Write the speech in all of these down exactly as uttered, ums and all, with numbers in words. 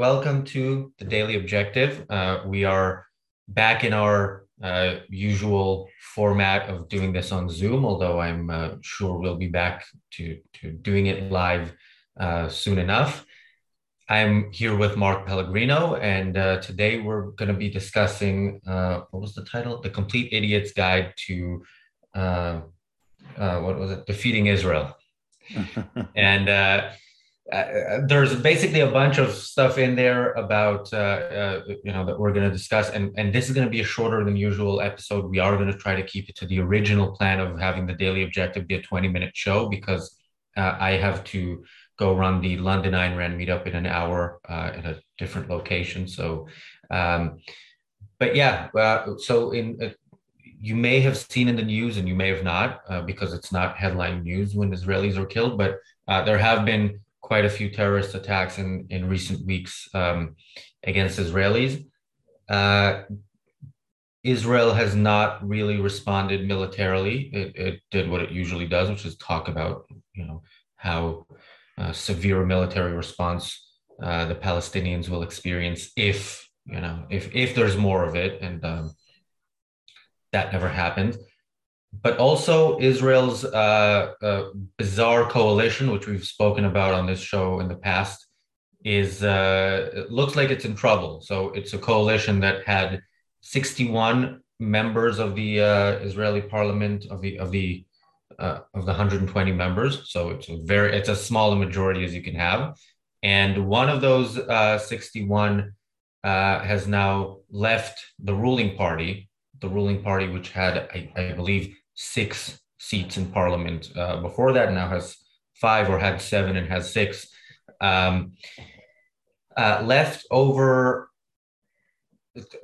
Welcome to The Daily Objective. Uh, we are back in our uh, usual format of doing this on Zoom, although I'm uh, sure we'll be back to, to doing it live uh, soon enough. I'm here with Mark Pellegrino, and uh, today we're going to be discussing, uh, what was the title? The Complete Idiot's Guide to, uh, uh, what was it? Defeating Israel. and uh, uh, there's basically a bunch of stuff in there about, uh, uh, you know, that we're going to discuss. And, and this is going to be a shorter than usual episode. We are going to try to keep it to the original plan of having The Daily Objective be a twenty minute show, because uh, I have to go run the London Ayn Rand meetup in an hour uh, in a different location. So, um, but yeah, uh, so in uh, you may have seen in the news, and you may have not, uh, because it's not headline news when Israelis are killed, but uh, there have been quite a few terrorist attacks in, in recent weeks um, against Israelis. Uh, Israel has not really responded militarily. It, it did what it usually does, which is talk about, you know, how Uh, severe military response uh, the Palestinians will experience if, you know, if if there's more of it, and um, that never happened. But also Israel's uh, uh, bizarre coalition, which we've spoken about on this show in the past, is uh, it looks like it's in trouble. So it's a coalition that had sixty-one members of the uh, Israeli parliament, of the of the. Uh, of the one hundred twenty members. So it's a very, it's as small a majority as you can have. And one of those uh, sixty-one uh, has now left the ruling party, the ruling party, which had, I, I believe, six seats in parliament uh, before that, now has five, or had seven and has six, um, uh, left over.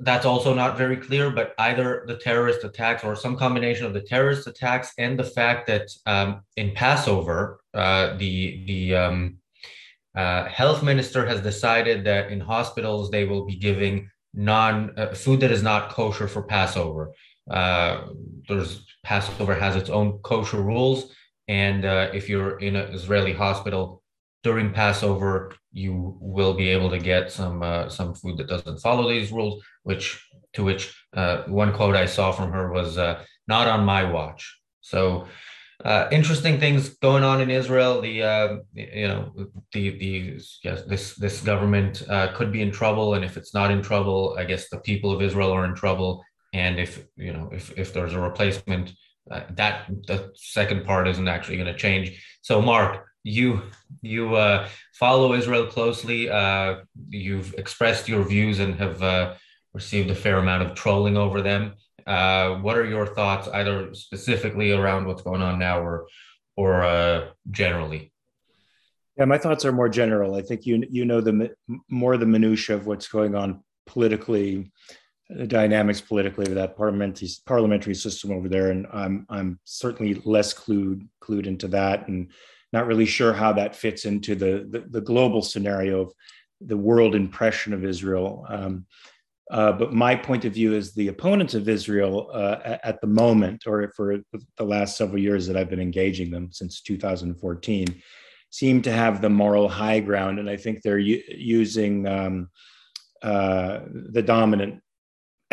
That's also not very clear, but either the terrorist attacks or some combination of the terrorist attacks and the fact that um, in Passover, uh, the the um, uh, health minister has decided that in hospitals they will be giving non uh, food that is not kosher for Passover. Uh, there's Passover has its own kosher rules, and uh, if you're in an Israeli hospital during Passover, you will be able to get some uh, some food that doesn't follow these rules. Which to which uh, one quote I saw from her was uh, "Not on my watch." So uh, interesting things going on in Israel. The uh, you know the the yes this this government uh, could be in trouble, and if it's not in trouble, I guess the people of Israel are in trouble. And if you know if if there's a replacement, uh, that the second part isn't actually going to change. So Mark, You you uh, follow Israel closely. Uh, you've expressed your views and have uh, received a fair amount of trolling over them. Uh, what are your thoughts, either specifically around what's going on now, or or uh, generally? Yeah, my thoughts are more general. I think you you know the more the minutiae of what's going on politically, the dynamics politically of that parliamentary parliamentary system over there, and I'm I'm certainly less clued clued into that, and not really sure how that fits into the, the, the global scenario of the world impression of Israel. Um, uh, but my point of view is the opponents of Israel uh, at the moment, or for the last several years that I've been engaging them since two thousand fourteen, seem to have the moral high ground. And I think they're u- using um, uh, the dominant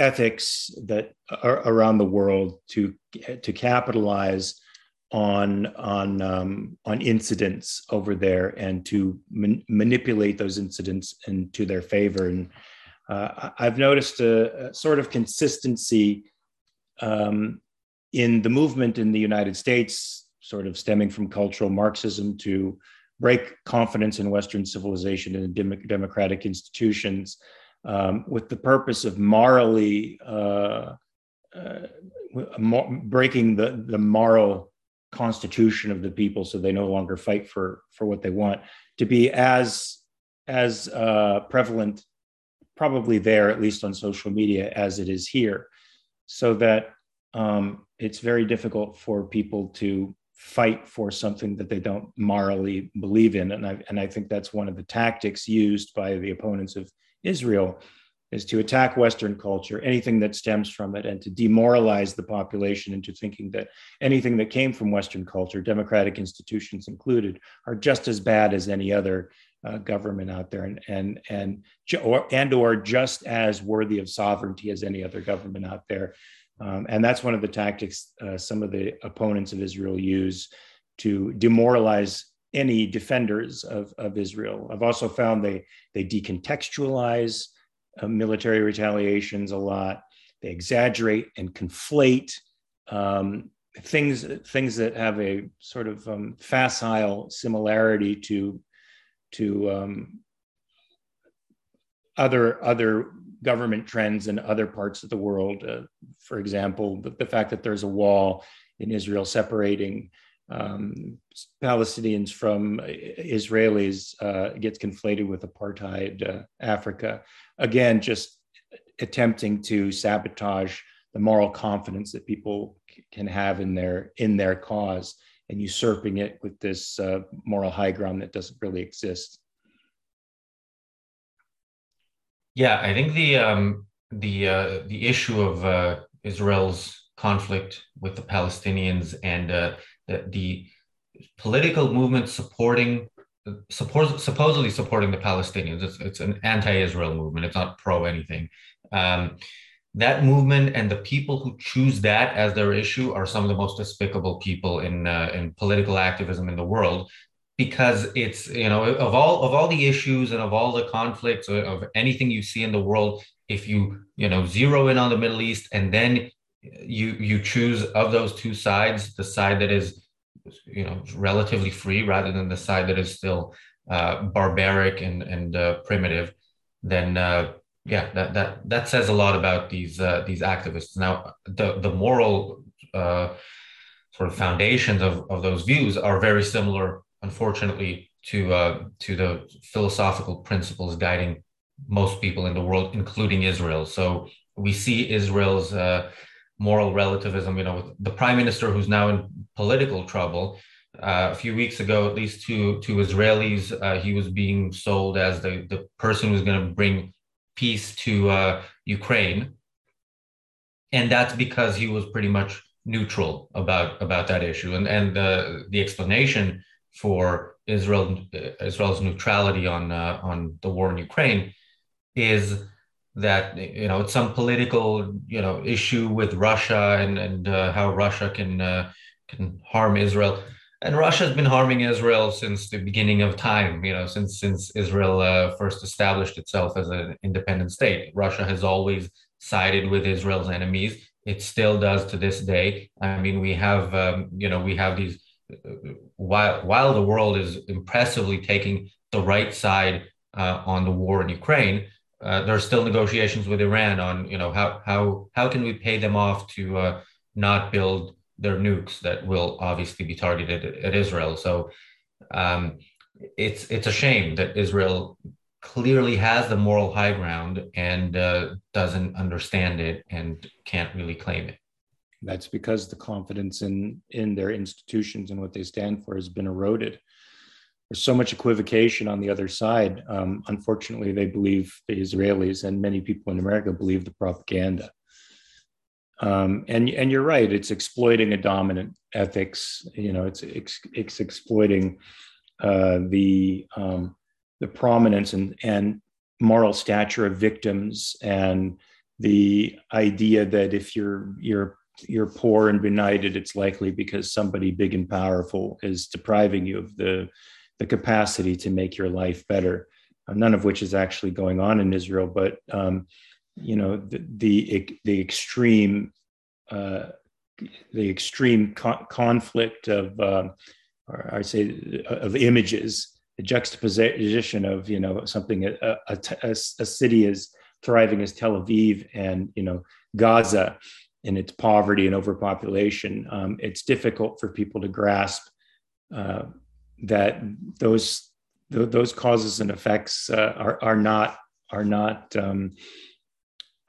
ethics that are around the world to, to capitalize on on um, on incidents over there, and to man- manipulate those incidents into their favor. And uh, I've noticed a, a sort of consistency um, in the movement in the United States, sort of stemming from cultural Marxism, to break confidence in Western civilization and dem- democratic institutions, um, with the purpose of morally uh, uh, mo- breaking the, the moral constitution of the people, so they no longer fight for for what they want, to be as as uh, prevalent, probably there, at least on social media, as it is here, so that um, it's very difficult for people to fight for something that they don't morally believe in. And I, and I think that's one of the tactics used by the opponents of Israel, is to attack Western culture, anything that stems from it, and to demoralize the population into thinking that anything that came from Western culture, democratic institutions included, are just as bad as any other uh, government out there, and and and or, and or just as worthy of sovereignty as any other government out there. Um, and that's one of the tactics uh, some of the opponents of Israel use to demoralize any defenders of, of Israel. I've also found they, they decontextualize uh, military retaliations a lot. They exaggerate and conflate um, things, things that have a sort of um, facile similarity to, to um, other, other government trends in other parts of the world. Uh, for example, the, the fact that there's a wall in Israel separating Um, Palestinians from Israelis uh, gets conflated with apartheid uh, Africa. Again, just attempting to sabotage the moral confidence that people c- can have in their in their cause, and usurping it with this uh, moral high ground that doesn't really exist. Yeah, I think the um, the uh, the issue of uh, Israel's conflict with the Palestinians and uh, The, the political movement supporting, support, supposedly supporting the Palestinians. It's, it's an anti-Israel movement. It's not pro anything. Um, that movement and the people who choose that as their issue are some of the most despicable people in uh, in political activism in the world, because it's, you know, of all of all the issues and of all the conflicts of, of anything you see in the world, if you you know zero in on the Middle East and then you you choose of those two sides the side that is you know relatively free rather than the side that is still uh, barbaric and and uh, primitive, then uh, yeah that that that says a lot about these uh, these activists. Now the the moral uh, sort of foundations of, of those views are very similar, unfortunately, to uh, to the philosophical principles guiding most people in the world, including Israel. So we see Israel's uh, moral relativism, you know, with the prime minister who's now in political trouble. Uh, a few weeks ago, at least to, to Israelis, uh, he was being sold as the, the person who's going to bring peace to uh, Ukraine. And that's because he was pretty much neutral about, about that issue. And, and uh, the explanation for Israel Israel's neutrality on, uh, on the war in Ukraine is that, you know, it's some political, you know, issue with Russia and, and uh, how Russia can uh, can harm Israel. And Russia has been harming Israel since the beginning of time, you know, since since Israel uh, first established itself as an independent state. Russia has always sided with Israel's enemies. It still does to this day. I mean, we have, um, you know, we have these, while, while the world is impressively taking the right side uh, on the war in Ukraine, Uh, there are still negotiations with Iran on, you know, how how how can we pay them off to uh, not build their nukes that will obviously be targeted at, at Israel. So um, it's it's a shame that Israel clearly has the moral high ground and uh, doesn't understand it and can't really claim it. That's because the confidence in in their institutions and what they stand for has been eroded. There's so much equivocation on the other side. Um, unfortunately, they believe, the Israelis and many people in America believe, the propaganda. Um, and and you're right, it's exploiting a dominant ethics. You know, it's it's, it's exploiting uh, the um, the prominence and and moral stature of victims, and the idea that if you're you're you're poor and benighted, it's likely because somebody big and powerful is depriving you of the the capacity to make your life better, none of which is actually going on in Israel. But um, you know, the the, the extreme uh, the extreme co- conflict of uh, or I say of images, the juxtaposition of you know something a, a, a, a city as thriving as Tel Aviv and you know Gaza and its poverty and overpopulation. Um, it's difficult for people to grasp Uh, that those th- those causes and effects uh, are are not are not um,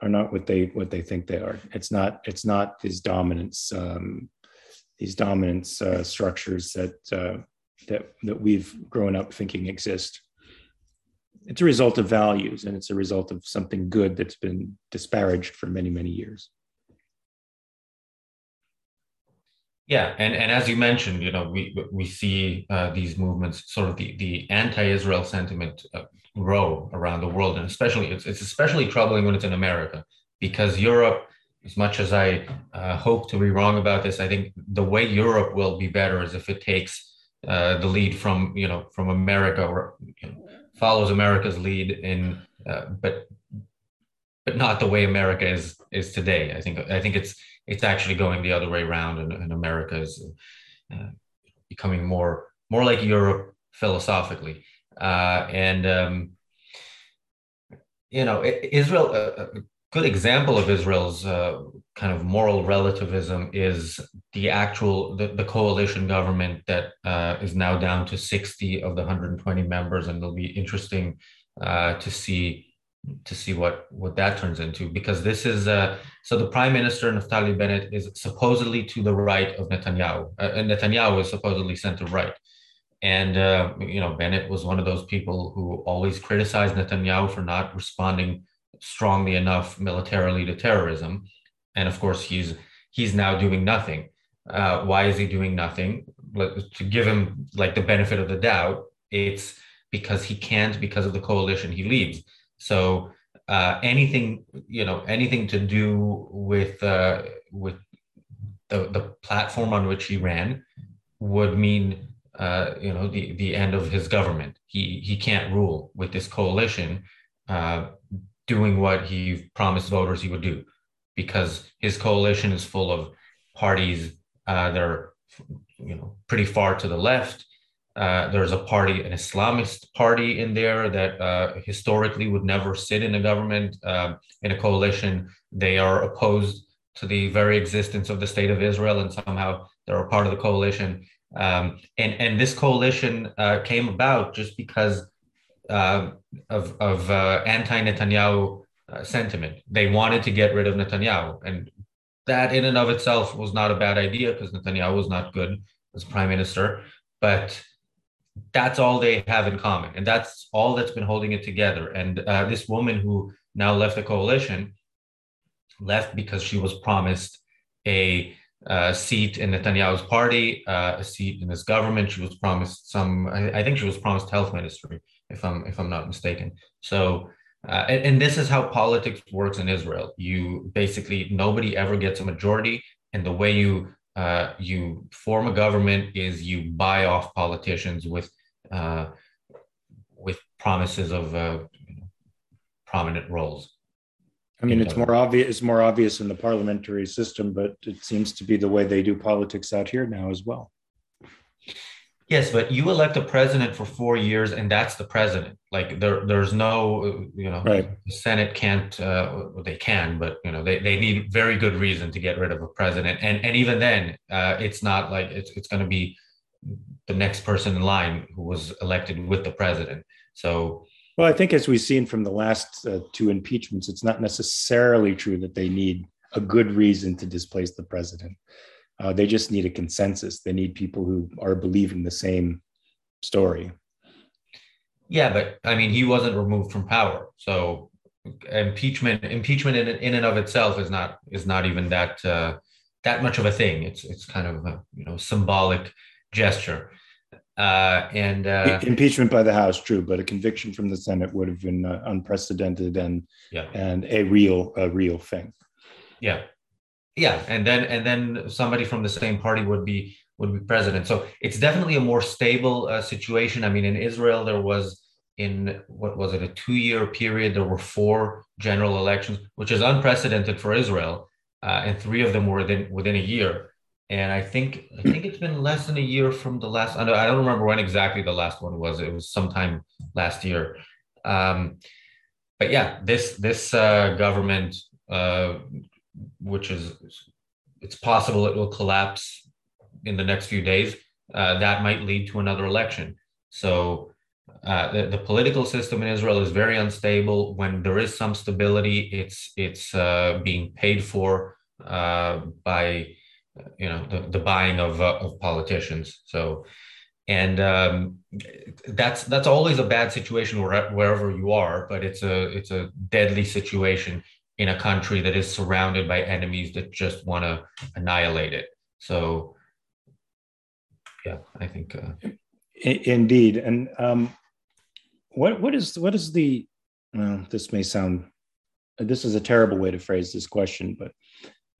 are not what they what they think they are. It's not it's not these dominance um, these dominance uh, structures that uh, that that we've grown up thinking exist. It's a result of values, and it's a result of something good that's been disparaged for many many years. Yeah, and, and as you mentioned, you know, we we see uh, these movements, sort of the, the anti-Israel sentiment uh, grow around the world, and especially it's it's especially troubling when it's in America, because Europe, as much as I uh, hope to be wrong about this, I think the way Europe will be better is if it takes uh, the lead from you know from America, or you know, follows America's lead in, uh, but but not the way America is is today. I think I think it's. It's actually going the other way around, and, and America is uh, becoming more more like Europe philosophically. Uh, and um, you know, Israel. A good example of Israel's uh, kind of moral relativism is the actual the, the coalition government that uh, is now down to sixty of the one hundred twenty members, and it'll be interesting uh, to see. to see what, what that turns into, because this is, uh, so the prime minister, Naftali Bennett, is supposedly to the right of Netanyahu, uh, and Netanyahu is supposedly center-right. And, uh, you know, Bennett was one of those people who always criticized Netanyahu for not responding strongly enough militarily to terrorism. And of course, he's he's now doing nothing. Uh, why is he doing nothing? To give him like the benefit of the doubt, it's because he can't, because of the coalition he leads. So uh, anything, you know, anything to do with uh, with the, the platform on which he ran would mean, uh, you know, the, the end of his government. He he can't rule with this coalition uh, doing what he promised voters he would do, because his coalition is full of parties uh, that are, you know, pretty far to the left. Uh, there's a party, an Islamist party in there that uh, historically would never sit in a government, uh, in a coalition. They are opposed to the very existence of the state of Israel, and somehow they're a part of the coalition. Um, and, and this coalition uh, came about just because uh, of, of uh, anti-Netanyahu uh, sentiment. They wanted to get rid of Netanyahu. And that in and of itself was not a bad idea, because Netanyahu was not good as prime minister. But that's all they have in common, and that's all that's been holding it together. And uh, this woman who now left the coalition left because she was promised a uh, seat in Netanyahu's party, uh, a seat in his government. She was promised some, I, I think she was promised health ministry, if I'm if I'm not mistaken. So, uh, and, and this is how politics works in Israel. You basically, nobody ever gets a majority, and the way you Uh, you form a government is you buy off politicians with uh, with promises of uh, you know, prominent roles. I mean, it's more obvious. It's more obvious in the parliamentary system, but it seems to be the way they do politics out here now as well. Yes, but you elect a president for four years, and that's the president. Like there, there's no, you know, right. The Senate can't. Uh, they can, but you know, they, they need very good reason to get rid of a president, and and even then, uh, it's not like it's it's going to be the next person in line who was elected with the president. So, well, I think as we've seen from the last uh, two impeachments, it's not necessarily true that they need a good reason to displace the president. Uh, they just need a consensus. They need people who are believing the same story. Yeah, but I mean, he wasn't removed from power, so impeachment, impeachment in, in and of itself is not is not even that uh, that much of a thing. It's it's kind of a, you know, symbolic gesture. Uh, and uh, impeachment by the House, true, but a conviction from the Senate would have been uh, unprecedented and yeah. and a real a real thing. Yeah. Yeah, and then and then somebody from the same party would be would be president. So it's definitely a more stable uh, situation. I mean, in Israel, there was in what was it a two-year period there were four general elections, which is unprecedented for Israel, uh, and three of them were within within a year. And I think I think it's been less than a year from the last. I don't, I don't remember when exactly the last one was. It was sometime last year. Um, but yeah, this this uh, government. Uh, which is, it's possible it will collapse in the next few days. Uh, that might lead to another election. So uh, the, the political system in Israel is very unstable. When there is some stability, it's it's uh, being paid for uh, by, you know, the, the buying of uh, of politicians. So, and um, that's that's always a bad situation where, wherever you are, but it's a it's a deadly situation in a country that is surrounded by enemies that just want to annihilate it. So yeah, I think. Uh... Indeed. And um, what what is what is the, well, this may sound, this is a terrible way to phrase this question, but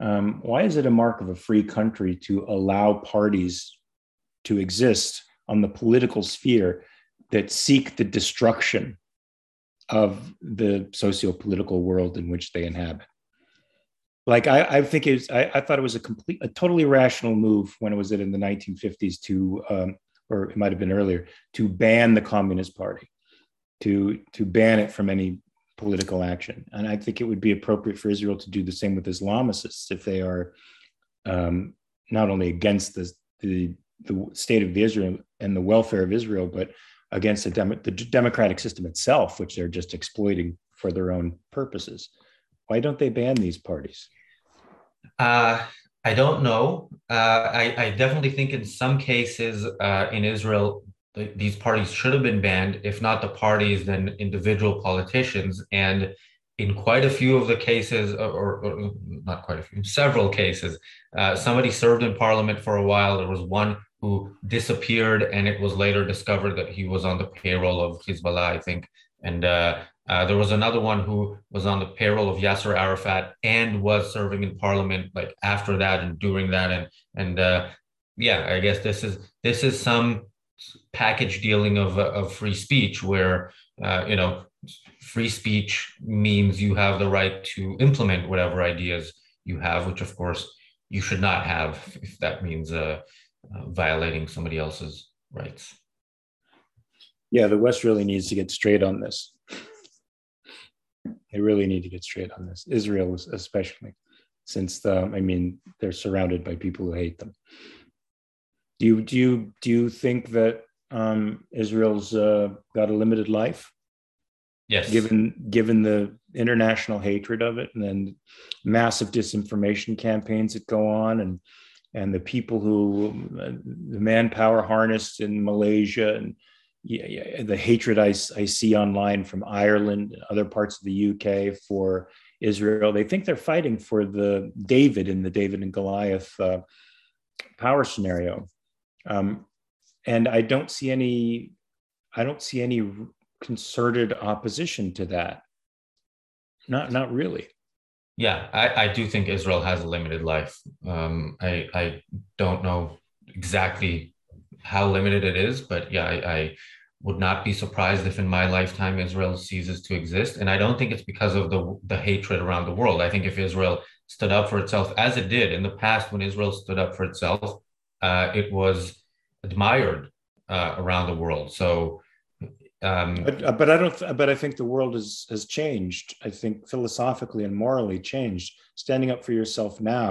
um, why is it a mark of a free country to allow parties to exist on the political sphere that seek the destruction of the socio-political world in which they inhabit? Like, I, I think it's, I, I thought it was a complete, a totally rational move when it was in the nineteen fifties to, um, or it might've been earlier, to ban the Communist Party, to, to ban it from any political action. And I think it would be appropriate for Israel to do the same with Islamicists if they are um, not only against the, the the state of Israel and the welfare of Israel, but against the, dem- the democratic system itself, which they're just exploiting for their own purposes. Why don't they ban these parties? Uh, I don't know. Uh, I, I definitely think in some cases uh, in Israel, th- these parties should have been banned, if not the parties, then individual politicians. And in quite a few of the cases, or, or not quite a few, several cases, uh, somebody served in parliament for a while. There was one who disappeared, and it was later discovered that he was on the payroll of Hezbollah, I think. And uh, uh, there was another one who was on the payroll of Yasser Arafat and was serving in parliament like after that and during that. And and uh, yeah, I guess this is this is some package dealing of of free speech where, uh, you know, free speech means you have the right to implement whatever ideas you have, which, of course, you should not have if that means uh, uh, violating somebody else's rights. Yeah, the West really needs to get straight on this. They really need to get straight on this. Israel especially, since the, I mean, they're surrounded by people who hate them. Do you do you, do you think that um, Israel's uh, got a limited life? Yes. Given given the international hatred of it, and then massive disinformation campaigns that go on, and and the people who uh, the manpower harnessed in Malaysia, and yeah, yeah, the hatred I, I see online from Ireland and other parts of the U K for Israel. They think they're fighting for the David in the David and Goliath uh, power scenario, um, and I don't see any. I don't see any. concerted opposition to that. Not not really. Yeah, I, I do think Israel has a limited life. Um, I, I don't know exactly how limited it is, but yeah, I, I would not be surprised if in my lifetime Israel ceases to exist. And I don't think it's because of the, the hatred around the world. I think if Israel stood up for itself, as it did in the past when Israel stood up for itself, uh, it was admired uh, around the world. So Um, but, but I don't. But I think the world has has changed. I think philosophically and morally changed. Standing up for yourself now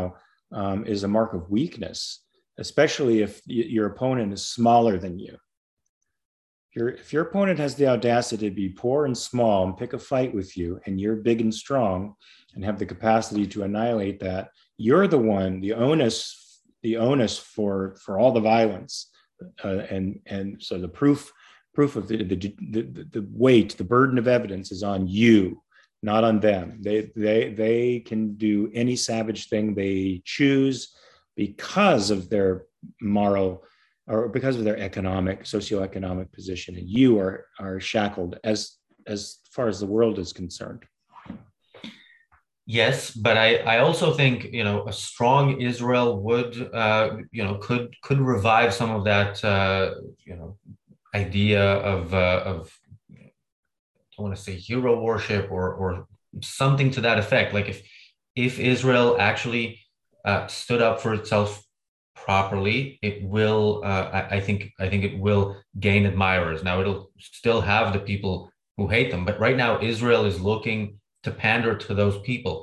um, is a mark of weakness, especially if y- your opponent is smaller than you. Your if your opponent has the audacity to be poor and small and pick a fight with you, and you're big and strong and have the capacity to annihilate that, you're the one. The onus, the onus for for all the violence, uh, and and so the proof. Proof of the, the the the weight, the burden of evidence is on you, not on them. They they they can do any savage thing they choose because of their moral or because of their economic, socioeconomic position. And you are are shackled as as far as the world is concerned. Yes, but I, I also think, you know, a strong Israel would, uh, you know, could could revive some of that, uh, you know, idea of uh, of I want to say hero worship or or something to that effect. Like if if Israel actually uh, stood up for itself properly, it will. Uh, I, I think I think it will gain admirers. Now it'll still have the people who hate them, but right now Israel is looking to pander to those people.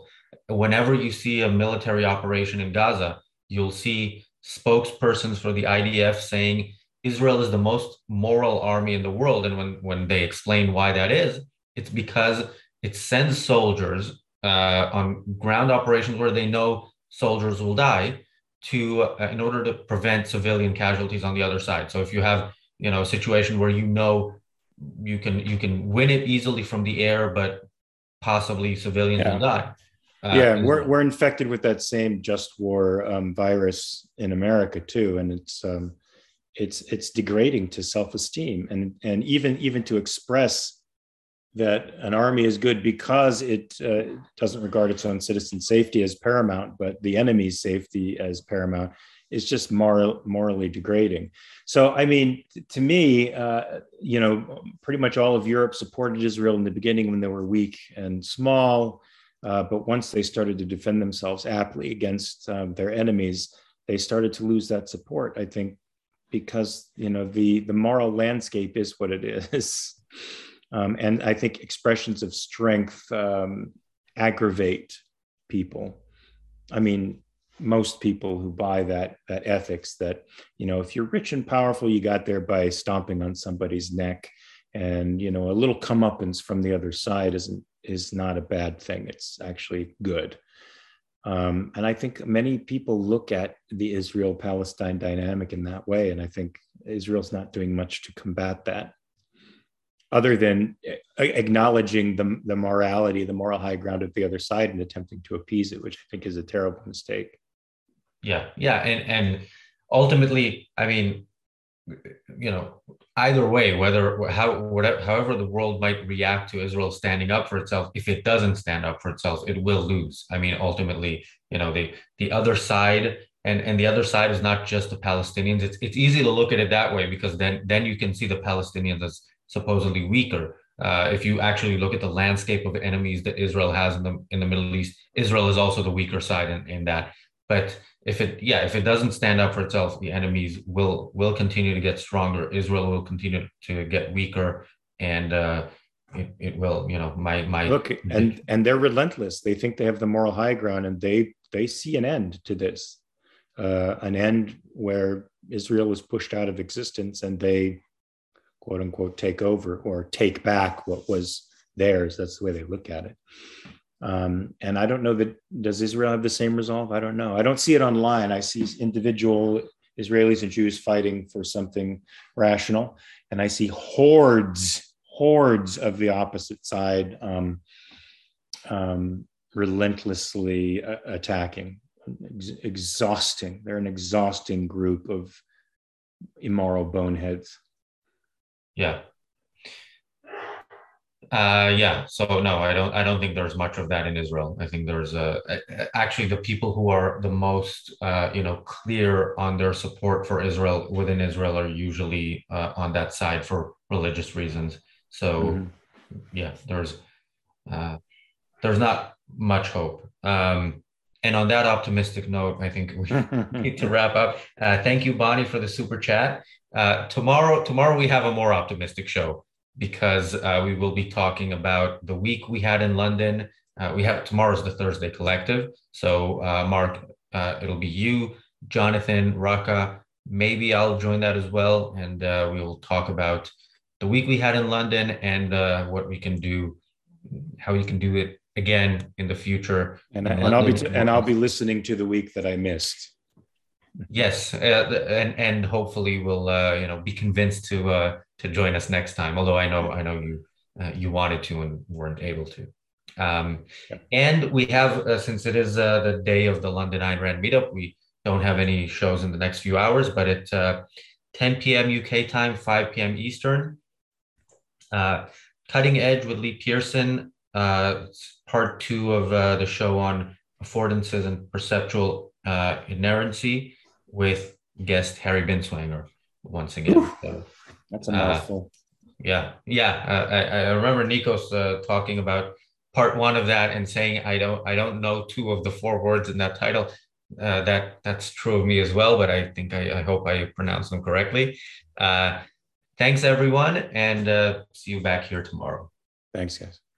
Whenever you see a military operation in Gaza, you'll see spokespersons for the I D F saying, Israel is the most moral army in the world. And when, when they explain why that is, it's because it sends soldiers uh, on ground operations where they know soldiers will die to uh, in order to prevent civilian casualties on the other side. So if you have, you know, a situation where, you know, you can you can win it easily from the air, but possibly civilians yeah. will die. Uh, yeah, we're we're infected with that same just war um, virus in America, too. And it's um it's it's degrading to self-esteem, and and even even to express that an army is good because it uh, doesn't regard its own citizens' safety as paramount, but the enemy's safety as paramount, is just moral, morally degrading. So, I mean, t- to me, uh, you know, pretty much all of Europe supported Israel in the beginning when they were weak and small, uh, but once they started to defend themselves aptly against um, their enemies, they started to lose that support, I think, because, you know, the, the moral landscape is what it is. Um, and I think expressions of strength um, aggravate people. I mean, most people who buy that that ethics that, you know, if you're rich and powerful, you got there by stomping on somebody's neck, and, you know, a little comeuppance from the other side isn't is not a bad thing. It's actually good. Um, and I think many people look at the Israel-Palestine dynamic in that way, and I think Israel's not doing much to combat that, other than acknowledging the, the morality, the moral high ground of the other side and attempting to appease it, which I think is a terrible mistake. Yeah, yeah. And, and ultimately, I mean, you know, either way, whether, how, whatever, however the world might react to Israel standing up for itself, if it doesn't stand up for itself, it will lose. I mean, ultimately, you know, the, the other side, And and the other side is not just the Palestinians. It's it's easy to look at it that way, because then, then you can see the Palestinians as supposedly weaker. Uh, if you actually look at the landscape of enemies that Israel has in the in the Middle East, Israel is also the weaker side in, in that. But if it yeah, if it doesn't stand up for itself, the enemies will will continue to get stronger. Israel will continue to get weaker, and uh, it, it will, you know, my my look and and they're relentless. They think they have the moral high ground, and they they see an end to this. Uh, an end where Israel was pushed out of existence and they, quote unquote, take over or take back what was theirs. That's the way they look at it. Um, and I don't know that, does Israel have the same resolve? I don't know. I don't see it online. I see individual Israelis and Jews fighting for something rational. And I see hordes, hordes of the opposite side um, um, relentlessly uh, attacking. Exhausting. They're an exhausting group of immoral boneheads. Yeah. Uh, yeah. So no, I don't. I don't think there's much of that in Israel. I think there's a actually the people who are the most, uh, you know, clear on their support for Israel within Israel are usually uh, on that side for religious reasons. So mm-hmm. yeah, there's uh, there's not much hope. Um, And on that optimistic note, I think we need to wrap up. Uh, thank you, Bonnie, for the super chat. Uh, tomorrow, tomorrow we have a more optimistic show, because uh, we will be talking about the week we had in London. Uh, we have tomorrow's the Thursday Collective. So, uh, Mark, uh, it'll be you, Jonathan, Raka. Maybe I'll join that as well, and uh, we will talk about the week we had in London and uh, what we can do, how you can do it again in the future, and, and I'll be t- and I'll be listening to the week that I missed. Yes, uh, and and hopefully we'll uh, you know be convinced to uh, to join us next time. Although I know I know you uh, you wanted to and weren't able to. Um, yeah. And we have uh, since it is uh, the day of the London Ayn Rand meetup, we don't have any shows in the next few hours. But at uh, ten p.m. U K time, five p.m. Eastern, uh, Cutting Edge with Lee Pearson. Uh, part two of uh, the show on affordances and perceptual uh, inerrancy with guest Harry Binswanger once again. So, that's a mouthful. Uh, yeah, yeah. Uh, I, I remember Nikos uh, talking about part one of that and saying, "I don't, I don't know two of the four words in that title." Uh, that that's true of me as well, but I think I, I hope I pronounced them correctly. Uh, thanks everyone, and uh, see you back here tomorrow. Thanks, guys.